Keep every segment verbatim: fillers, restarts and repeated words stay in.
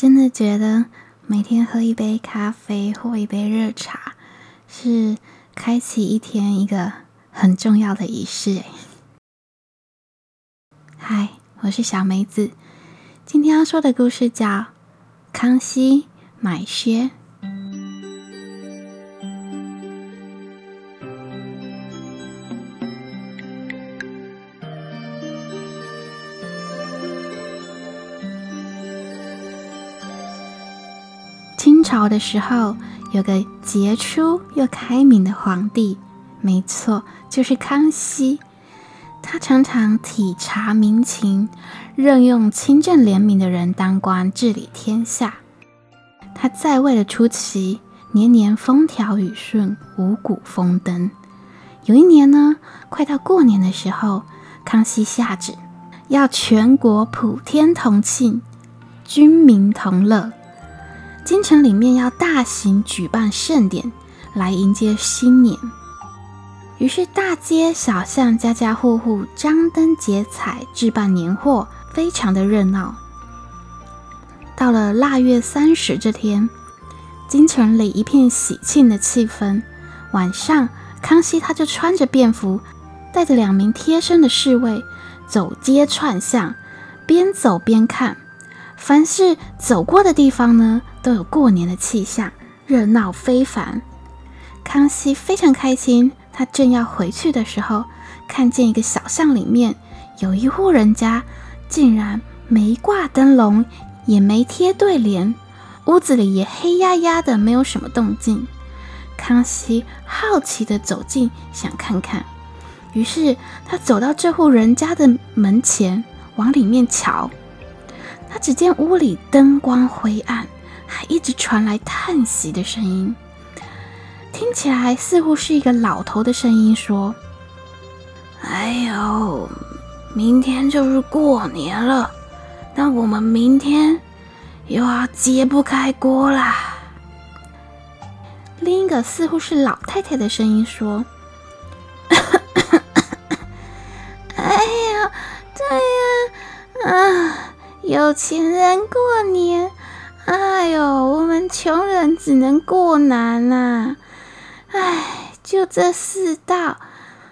真的觉得每天喝一杯咖啡或一杯热茶是开启一天一个很重要的仪式耶。嗨，我是小梅子，今天要说的故事叫《康熙买靴》。清朝的时候，有个杰出又开明的皇帝，没错，就是康熙。他常常体察民情，任用清正廉明的人当官治理天下。他在位的初期，年年风调雨顺，五谷丰登。有一年呢，快到过年的时候，康熙下旨，要全国普天同庆，军民同乐。京城里面要大型举办盛典来迎接新年，于是大街小巷家家户户张灯结彩，置办年货，非常的热闹。到了腊月三十这天，京城里一片喜庆的气氛。晚上，康熙他就穿着便服，带着两名贴身的侍卫走街串巷，边走边看，凡是走过的地方呢，都有过年的气象，热闹非凡。康熙非常开心，他正要回去的时候，看见一个小巷里面有一户人家竟然没挂灯笼，也没贴对联，屋子里也黑压压的，没有什么动静。康熙好奇地走近想看看，于是他走到这户人家的门前往里面瞧，他只见屋里灯光灰暗，还一直传来叹息的声音，听起来似乎是一个老头的声音说：“哎呦，明天就是过年了，那我们明天又要揭不开锅啦。”另一个似乎是老太太的声音说：“哎呦，对呀，啊。”有钱人过年，哎呦，我们穷人只能过难啦、啊。哎，就这世道，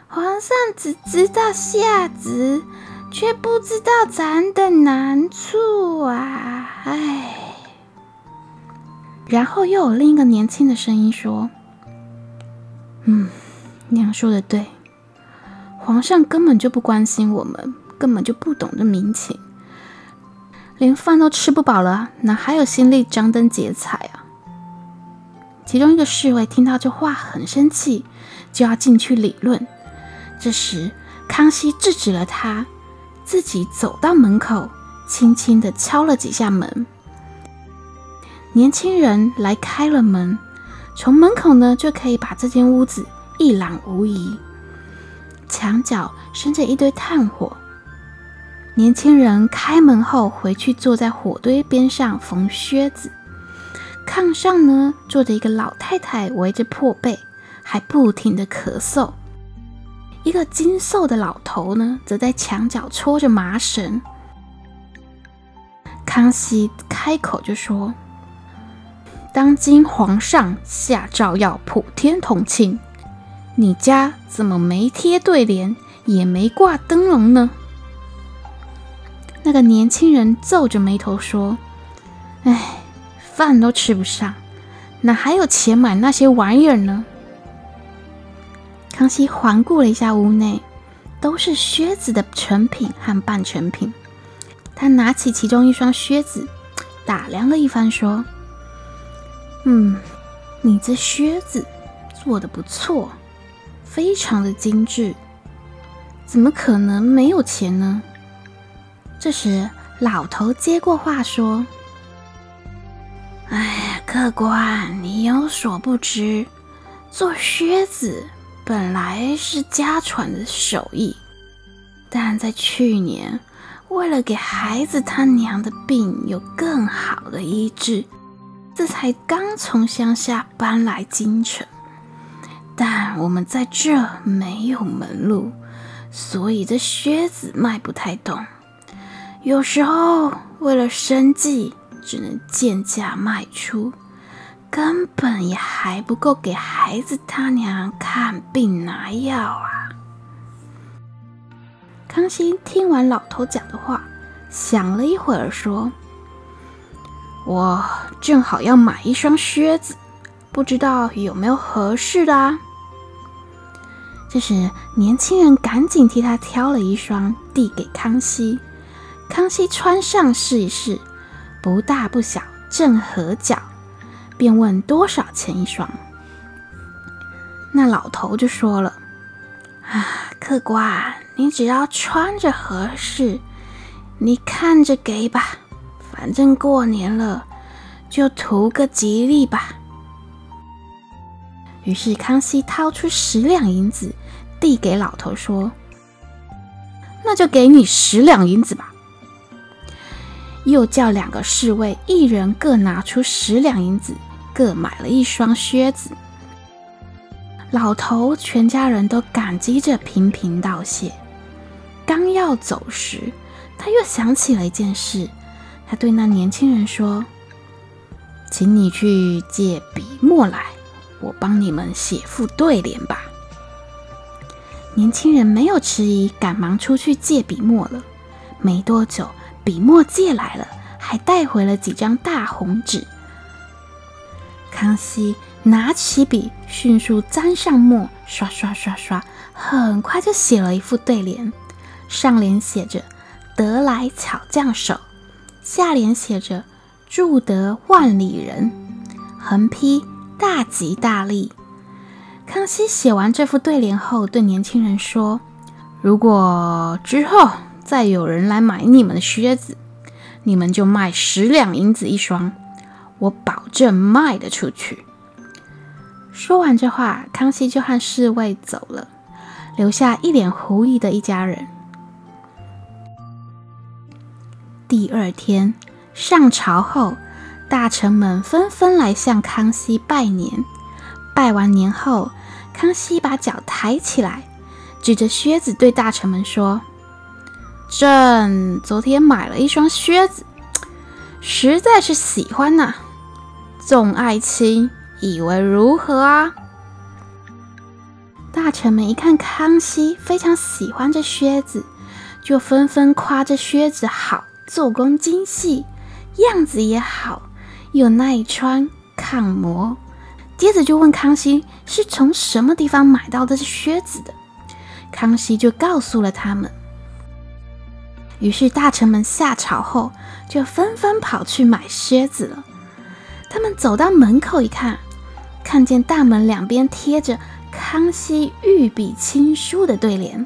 皇上只知道下旨，却不知道咱的难处啊！哎。然后又有另一个年轻的声音说：“嗯，娘说的对，皇上根本就不关心我们，根本就不懂得民情。”连饭都吃不饱了，哪还有心力张灯结彩啊？其中一个侍卫听到这话很生气，就要进去理论。这时康熙制止了他，自己走到门口，轻轻地敲了几下门。年轻人来开了门，从门口呢就可以把这间屋子一览无遗。墙角生着一堆炭火，年轻人开门后回去坐在火堆边上缝靴子，炕上呢坐着一个老太太围着破被，还不停地咳嗽。一个精瘦的老头呢则在墙角戳着麻绳。康熙开口就说：“当今皇上下诏要普天同庆，你家怎么没贴对联，也没挂灯笼呢？”那个年轻人皱着眉头说：“哎，饭都吃不上，哪还有钱买那些玩意儿呢？”康熙环顾了一下屋内，都是靴子的成品和半成品。他拿起其中一双靴子，打量了一番说：“嗯，你这靴子做得不错，非常的精致，怎么可能没有钱呢？”这时老头接过话说：“哎，客官，你有所不知，做靴子本来是家传的手艺，但在去年为了给孩子他娘的病有更好的医治，这才刚从乡下搬来京城，但我们在这没有门路，所以这靴子卖不太动。有时候为了生计，只能贱价卖出，根本也还不够给孩子他娘看病拿药啊！康熙听完老头讲的话，想了一会儿说：“我正好要买一双靴子，不知道有没有合适的啊。”这时，年轻人赶紧替他挑了一双，递给康熙。康熙穿上试一试，不大不小，正合脚，便问多少钱一双。那老头就说了：“啊，客官，你只要穿着合适，你看着给吧，反正过年了，就图个吉利吧。”于是康熙掏出十两银子，递给老头说：“那就给你十两银子吧。”又叫两个侍卫，一人各拿出十两银子，各买了一双靴子。老头全家人都感激着，频频道谢。刚要走时，他又想起了一件事，他对那年轻人说：“请你去借笔墨来。”我帮你们写副对联吧。年轻人没有迟疑，赶忙出去借笔墨了。没多久，笔墨借来了，还带回了几张大红纸。康熙拿起笔，迅速沾上墨，刷刷刷刷，很快就写了一副对联。上联写着“得来巧匠手”，下联写着“助得万里人”，横批大吉大利。康熙写完这副对联后，对年轻人说：“如果之后再有人来买你们的靴子，你们就卖十两银子一双，我保证卖得出去。”说完这话，康熙就和侍卫走了，留下一脸狐疑的一家人。第二天上朝后，大臣们纷纷来向康熙拜年。拜完年后，康熙把脚抬起来，指着靴子对大臣们说：“朕昨天买了一双靴子，实在是喜欢呐、啊，众爱卿以为如何啊？”大臣们一看康熙非常喜欢这靴子，就纷纷夸这靴子好，做工精细，样子也好，又耐穿抗磨。接着就问康熙是从什么地方买到的这靴子的，康熙就告诉了他们。于是大臣们下朝后就纷纷跑去买靴子了。他们走到门口一看，看见大门两边贴着康熙御笔亲书的对联，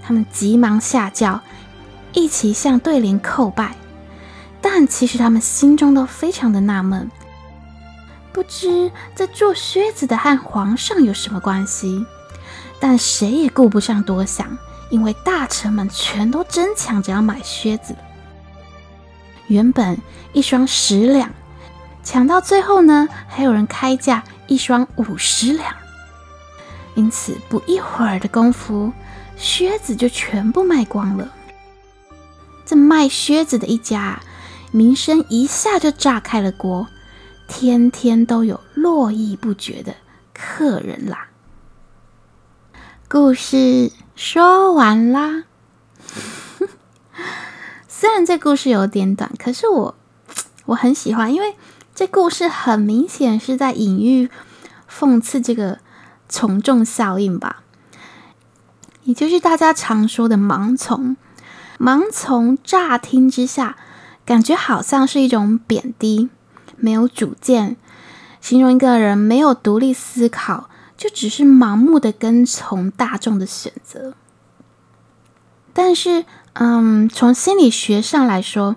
他们急忙下轿，一起向对联叩拜。但其实他们心中都非常的纳闷，不知这做靴子的和皇上有什么关系。但谁也顾不上多想，因为大臣们全都争抢着要买靴子。原本一双十两，抢到最后呢，还有人开价一双五十两。因此不一会儿的功夫，靴子就全部卖光了。这卖靴子的一家名声一下就炸开了锅，天天都有络绎不绝的客人啦。故事说完啦。虽然这故事有点短，可是我我很喜欢，因为这故事很明显是在隐喻讽刺这个从众效应吧，也就是大家常说的盲从。盲从乍听之下感觉好像是一种贬低，没有主见，形容一个人没有独立思考，就只是盲目的跟从大众的选择。但是，嗯，从心理学上来说，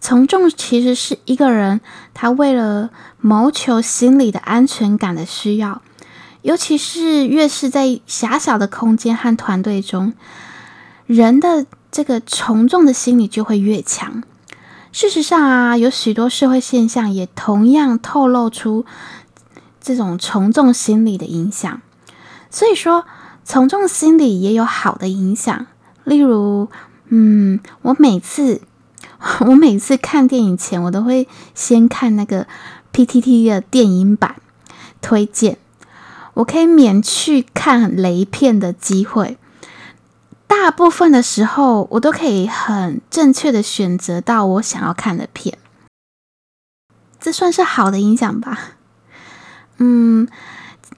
从众其实是一个人他为了谋求心理的安全感的需要，尤其是越是在狭小的空间和团队中，人的这个从众的心理就会越强。事实上啊，有许多社会现象也同样透露出这种从众心理的影响。所以说，从众心理也有好的影响。例如，嗯，我每次我每次看电影前我都会先看那个 P T T 的电影版推荐，我可以免去看雷片的机会，大部分的时候我都可以很正确的选择到我想要看的片，这算是好的影响吧。嗯，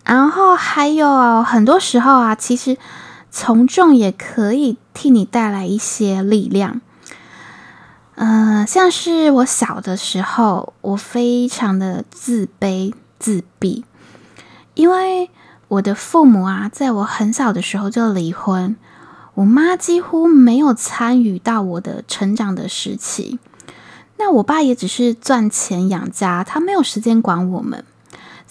然后还有很多时候啊，其实从众也可以替你带来一些力量。呃，像是我小的时候，我非常的自卑自闭，因为我的父母啊，在我很小的时候就离婚，我妈几乎没有参与到我的成长的时期，那我爸也只是赚钱养家，他没有时间管我们。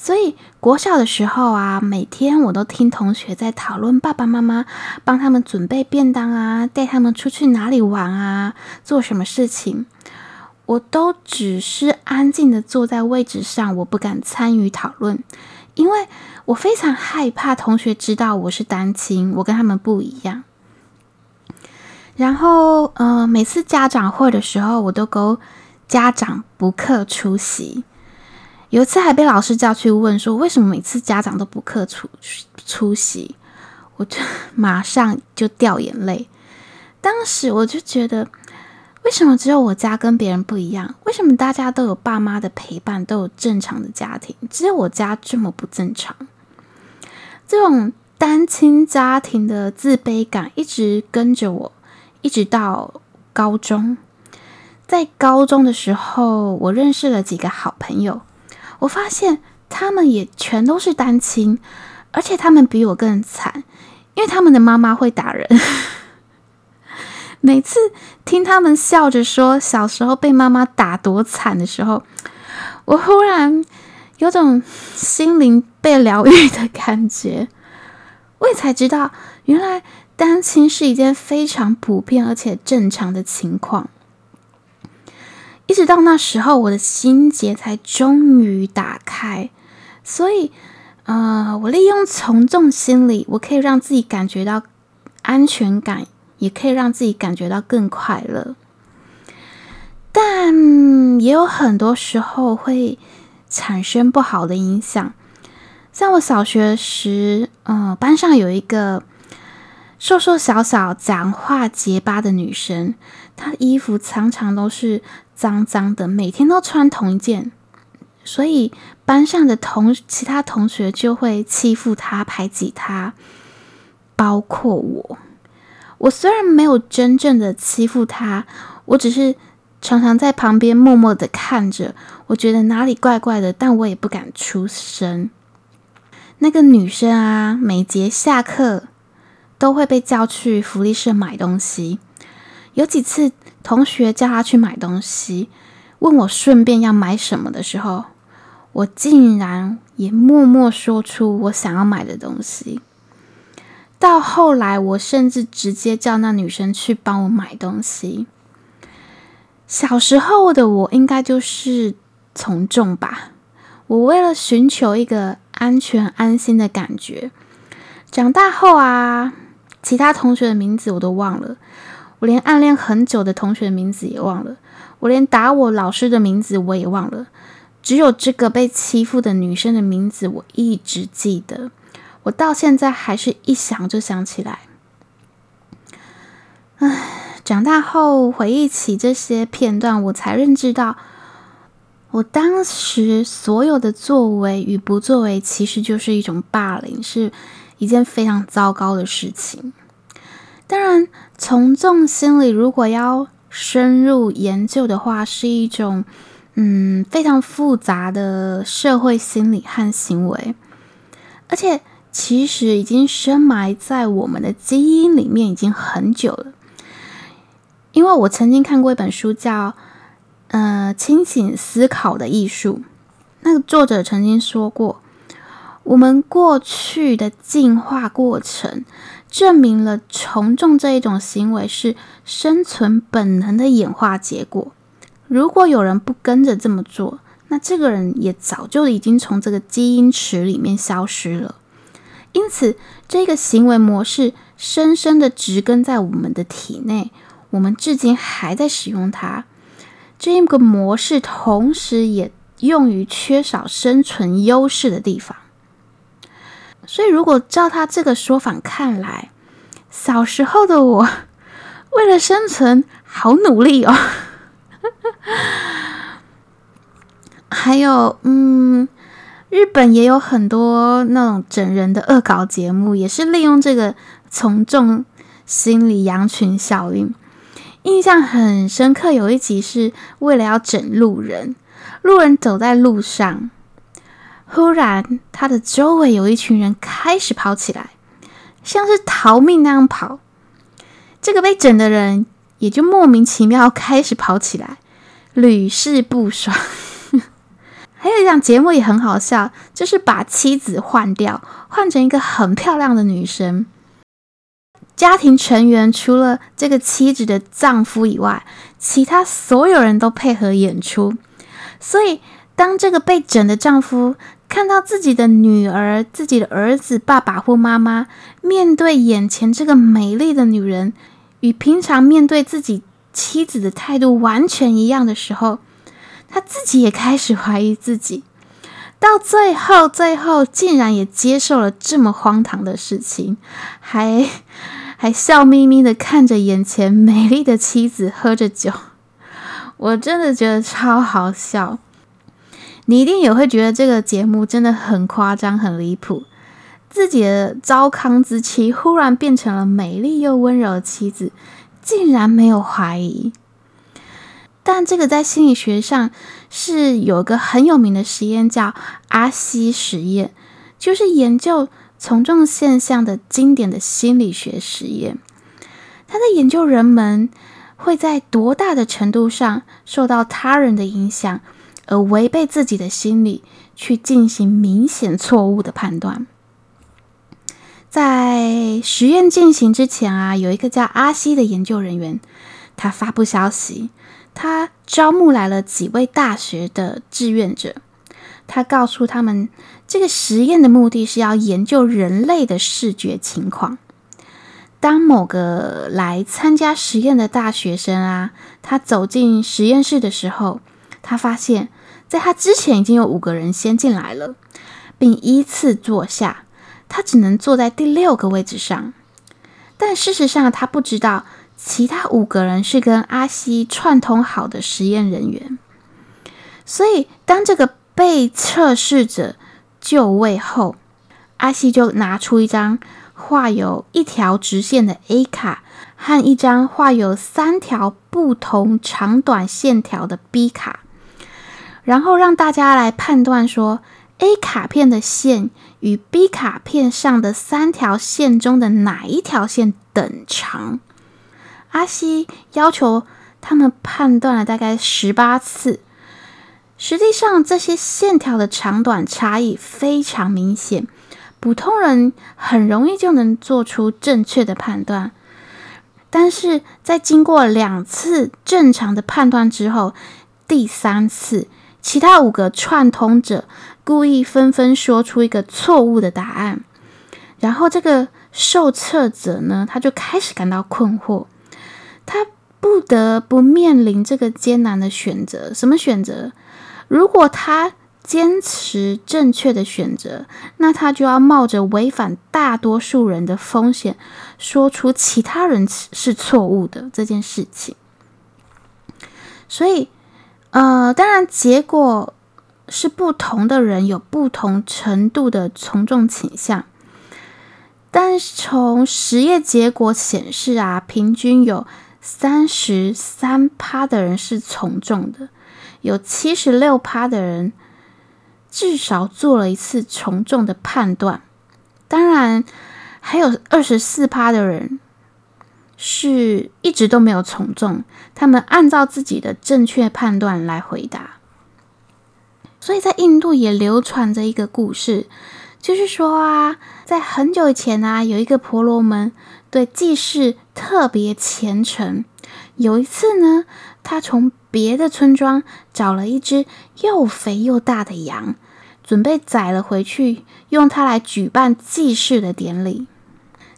所以国小的时候啊，每天我都听同学在讨论爸爸妈妈帮他们准备便当啊，带他们出去哪里玩啊，做什么事情，我都只是安静的坐在位置上，我不敢参与讨论，因为我非常害怕同学知道我是单亲，我跟他们不一样。然后呃，每次家长会的时候，我都勾家长不课出席，有一次还被老师叫去问说为什么每次家长都不课出出席，我就马上就掉眼泪。当时我就觉得，为什么只有我家跟别人不一样？为什么大家都有爸妈的陪伴，都有正常的家庭，只有我家这么不正常？这种单亲家庭的自卑感一直跟着我，一直到高中。在高中的时候，我认识了几个好朋友，我发现他们也全都是单亲，而且他们比我更惨，因为他们的妈妈会打人。每次听他们笑着说小时候被妈妈打多惨的时候，我忽然有种心灵被疗愈的感觉。我也才知道，原来单亲是一件非常普遍而且正常的情况。一直到那时候，我的心结才终于打开。所以呃，我利用从众心理，我可以让自己感觉到安全感，也可以让自己感觉到更快乐。但也有很多时候会产生不好的影响。像我小学时呃，班上有一个瘦瘦小小讲话结巴的女生，她的衣服常常都是脏脏的，每天都穿同一件，所以班上的同其他同学就会欺负他、排挤他，包括我。我虽然没有真正的欺负他，我只是常常在旁边默默的看着，我觉得哪里怪怪的，但我也不敢出声。那个女生啊，每节下课都会被叫去福利社买东西，有几次同学叫他去买东西，问我顺便要买什么的时候，我竟然也默默说出我想要买的东西。到后来我甚至直接叫那女生去帮我买东西。小时候的我应该就是从众吧，我为了寻求一个安全安心的感觉。长大后啊，其他同学的名字我都忘了，我连暗恋很久的同学的名字也忘了，我连打我老师的名字我也忘了，只有这个被欺负的女生的名字我一直记得，我到现在还是一想就想起来。唉，长大后回忆起这些片段，我才认知到，我当时所有的作为与不作为其实就是一种霸凌，是一件非常糟糕的事情。当然，从众心理如果要深入研究的话，是一种嗯非常复杂的社会心理和行为，而且其实已经深埋在我们的基因里面已经很久了。因为我曾经看过一本书叫呃清醒思考的艺术，那个作者曾经说过，我们过去的进化过程证明了从众这一种行为是生存本能的演化结果。如果有人不跟着这么做，那这个人也早就已经从这个基因池里面消失了。因此，这个行为模式深深的植根在我们的体内，我们至今还在使用它，这个模式同时也用于缺少生存优势的地方。所以如果照他这个说法看来，小时候的我为了生存好努力哦。还有嗯，日本也有很多那种整人的恶搞节目，也是利用这个从众心理羊群效应。印象很深刻，有一集是为了要整路人，路人走在路上，忽然他的周围有一群人开始跑起来，像是逃命那样跑，这个被整的人也就莫名其妙开始跑起来，屡试不爽。还有一档节目也很好笑，就是把妻子换掉，换成一个很漂亮的女生。家庭成员除了这个妻子的丈夫以外，其他所有人都配合演出。所以当这个被整的丈夫看到自己的女儿、自己的儿子、爸爸或妈妈面对眼前这个美丽的女人，与平常面对自己妻子的态度完全一样的时候，他自己也开始怀疑自己，到最后最后竟然也接受了这么荒唐的事情，还还笑眯眯的看着眼前美丽的妻子喝着酒。我真的觉得超好笑，你一定也会觉得这个节目真的很夸张很离谱，自己的糟糠之妻忽然变成了美丽又温柔的妻子，竟然没有怀疑。但这个在心理学上是有一个很有名的实验，叫阿西实验，就是研究从众现象的经典的心理学实验。它在研究人们会在多大的程度上受到他人的影响，而违背自己的心理，去进行明显错误的判断。在实验进行之前啊，有一个叫阿西的研究人员，他发布消息，他招募来了几位大学的志愿者，他告诉他们这个实验的目的是要研究人类的视觉情况。当某个来参加实验的大学生啊，他走进实验室的时候，他发现在他之前已经有五个人先进来了，并依次坐下，他只能坐在第六个位置上。但事实上他不知道其他五个人是跟阿西串通好的实验人员，所以当这个被测试者就位后，阿西就拿出一张画有一条直线的 A 卡和一张画有三条不同长短线条的 B 卡，然后让大家来判断说 A 卡片的线与 B 卡片上的三条线中的哪一条线等长。阿西要求他们判断了大概十八次，实际上这些线条的长短差异非常明显，普通人很容易就能做出正确的判断，但是在经过两次正常的判断之后，第三次其他五个串通者故意纷纷说出一个错误的答案，然后这个受测者呢，他就开始感到困惑，他不得不面临这个艰难的选择。什么选择？如果他坚持正确的选择，那他就要冒着违反大多数人的风险，说出其他人是错误的这件事情。所以呃，当然结果是不同的人有不同程度的从众倾向，但从实验结果显示啊，平均有百分之三十三的人是从众的，有 百分之七十六 的人至少做了一次从众的判断，当然还有 百分之二十四 的人是一直都没有从众，他们按照自己的正确判断来回答。所以在印度也流传着一个故事，就是说啊，在很久以前啊，有一个婆罗门对祭祀特别虔诚。有一次呢，他从别的村庄找了一只又肥又大的羊，准备宰了回去，用它来举办祭祀的典礼。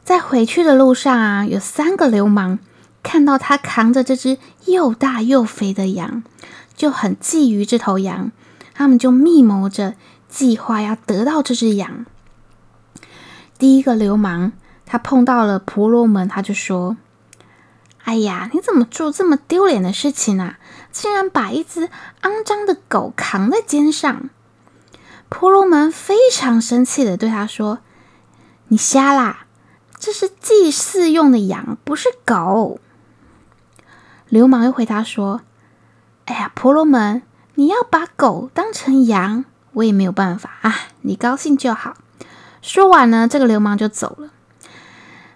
在回去的路上啊，有三个流氓看到他扛着这只又大又肥的羊，就很觊觎这头羊，他们就密谋着计划要得到这只羊。第一个流氓，他碰到了婆罗门，他就说：哎呀，你怎么做这么丢脸的事情啊？竟然把一只肮脏的狗扛在肩上。婆罗门非常生气的对他说：你瞎啦，这是祭祀用的羊，不是狗。流氓又回答说：哎呀，婆罗门，你要把狗当成羊，我也没有办法啊，你高兴就好。说完呢，这个流氓就走了。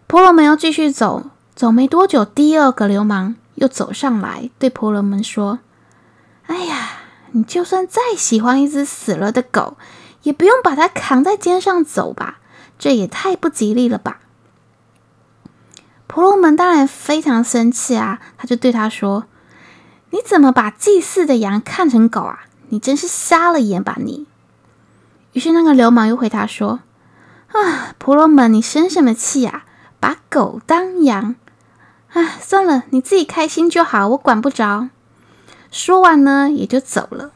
婆罗门又继续走，走没多久，第二个流氓又走上来，对婆罗门说：哎呀，你就算再喜欢一只死了的狗，也不用把它扛在肩上走吧，这也太不吉利了吧。婆罗门当然非常生气啊，他就对他说：你怎么把祭祀的羊看成狗啊？你真是瞎了眼吧你。于是那个流氓又回答说：啊，婆罗门，你生什么气啊？把狗当羊啊，算了，你自己开心就好，我管不着。说完呢，也就走了。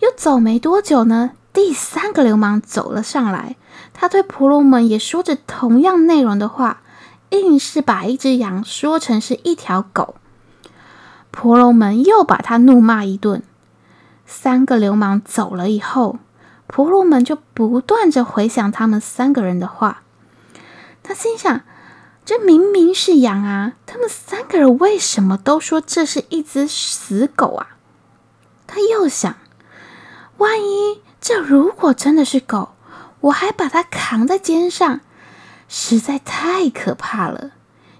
又走没多久呢，第三个流氓走了上来，他对婆罗门也说着同样内容的话，硬是把一只羊说成是一条狗。婆罗门又把他怒骂一顿。三个流氓走了以后，婆罗门就不断着回想他们三个人的话。他心想，这明明是羊啊，他们三个人为什么都说这是一只死狗啊？他又想，万一这如果真的是狗，我还把它扛在肩上，实在太可怕了。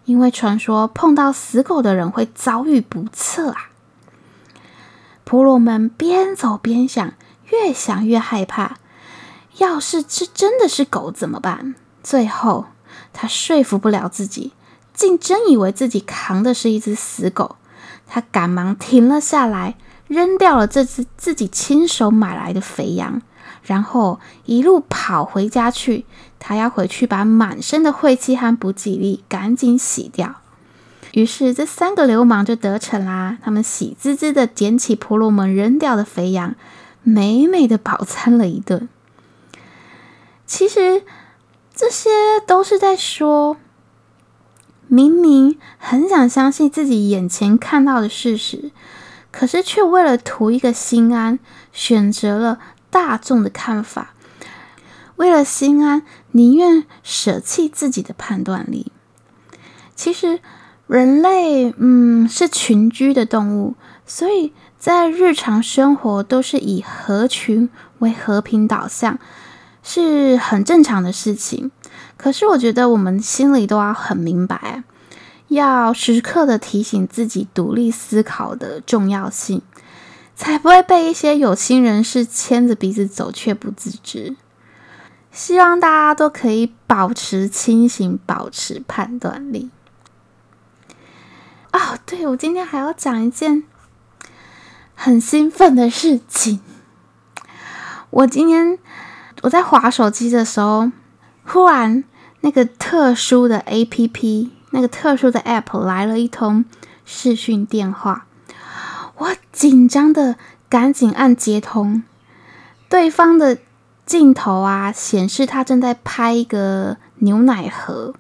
因为传说碰到死狗的人会遭遇不测啊。婆罗门边走边想，越想越害怕，要是这真的是狗怎么办？最后他说服不了自己，竟真以为自己扛的是一只死狗。他赶忙停了下来，扔掉了这只自己亲手买来的肥羊，然后一路跑回家去。他要回去把满身的晦气和不吉利赶紧洗掉。于是这三个流氓就得逞啦，他们喜滋滋的捡起婆罗门扔掉的肥羊，美美的饱餐了一顿。其实这些都是在说，明明很想相信自己眼前看到的事实，可是却为了图一个心安，选择了大众的看法，为了心安宁愿舍弃自己的判断力。其实人类嗯是群居的动物，所以在日常生活都是以合群为和平导向，是很正常的事情。可是我觉得我们心里都要很明白，要时刻的提醒自己独立思考的重要性，才不会被一些有心人士牵着鼻子走却不自知。希望大家都可以保持清醒，保持判断力。哦，对，我今天还要讲一件很兴奋的事情。我今天我在滑手机的时候，忽然那个特殊的 A P P 那个特殊的 App 来了一通视讯电话，我紧张的赶紧按接通。对方的镜头啊显示他正在拍一个牛奶盒，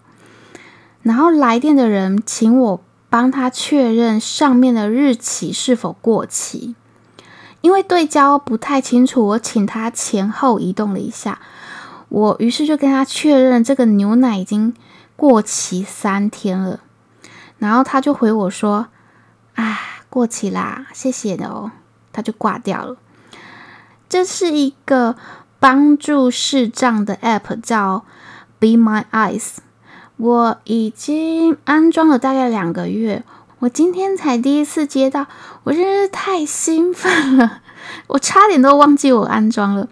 然后来电的人请我帮他确认上面的日期是否过期。因为对焦不太清楚，我请他前后移动了一下，我于是就跟他确认这个牛奶已经过期三天了。然后他就回我说：啊，过期啦，谢谢的哦。他就挂掉了。这是一个帮助视障的 app 叫 Be My Eyes， 我已经安装了大概两个月，我今天才第一次接到，我真是太兴奋了，我差点都忘记我安装了。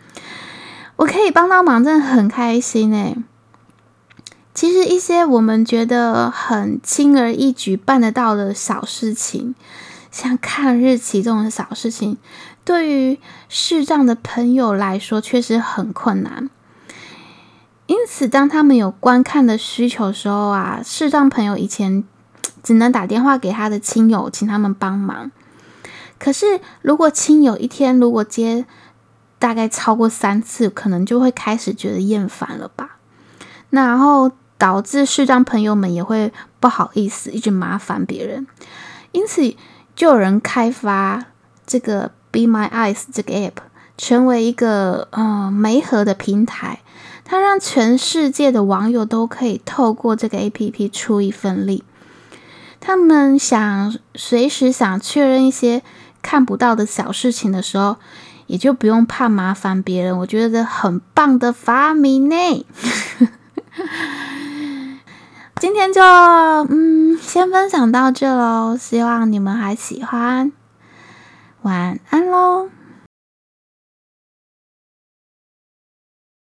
我可以帮到忙，真的很开心耶。其实一些我们觉得很轻而易举办得到的小事情，像看日期这种小事情，对于视障的朋友来说确实很困难。因此当他们有观看的需求的时候啊，视障朋友以前只能打电话给他的亲友，请他们帮忙。可是如果亲友一天如果接大概超过三次，可能就会开始觉得厌烦了吧。那然后导致视障朋友们也会不好意思一直麻烦别人，因此就有人开发这个 Be My Eyes 这个 app， 成为一个呃媒合的平台，它让全世界的网友都可以透过这个 app 出一份力。他们想随时想确认一些看不到的小事情的时候，也就不用怕麻烦别人，我觉得很棒的发明呢。今天就嗯先分享到这咯，希望你们还喜欢，晚安咯。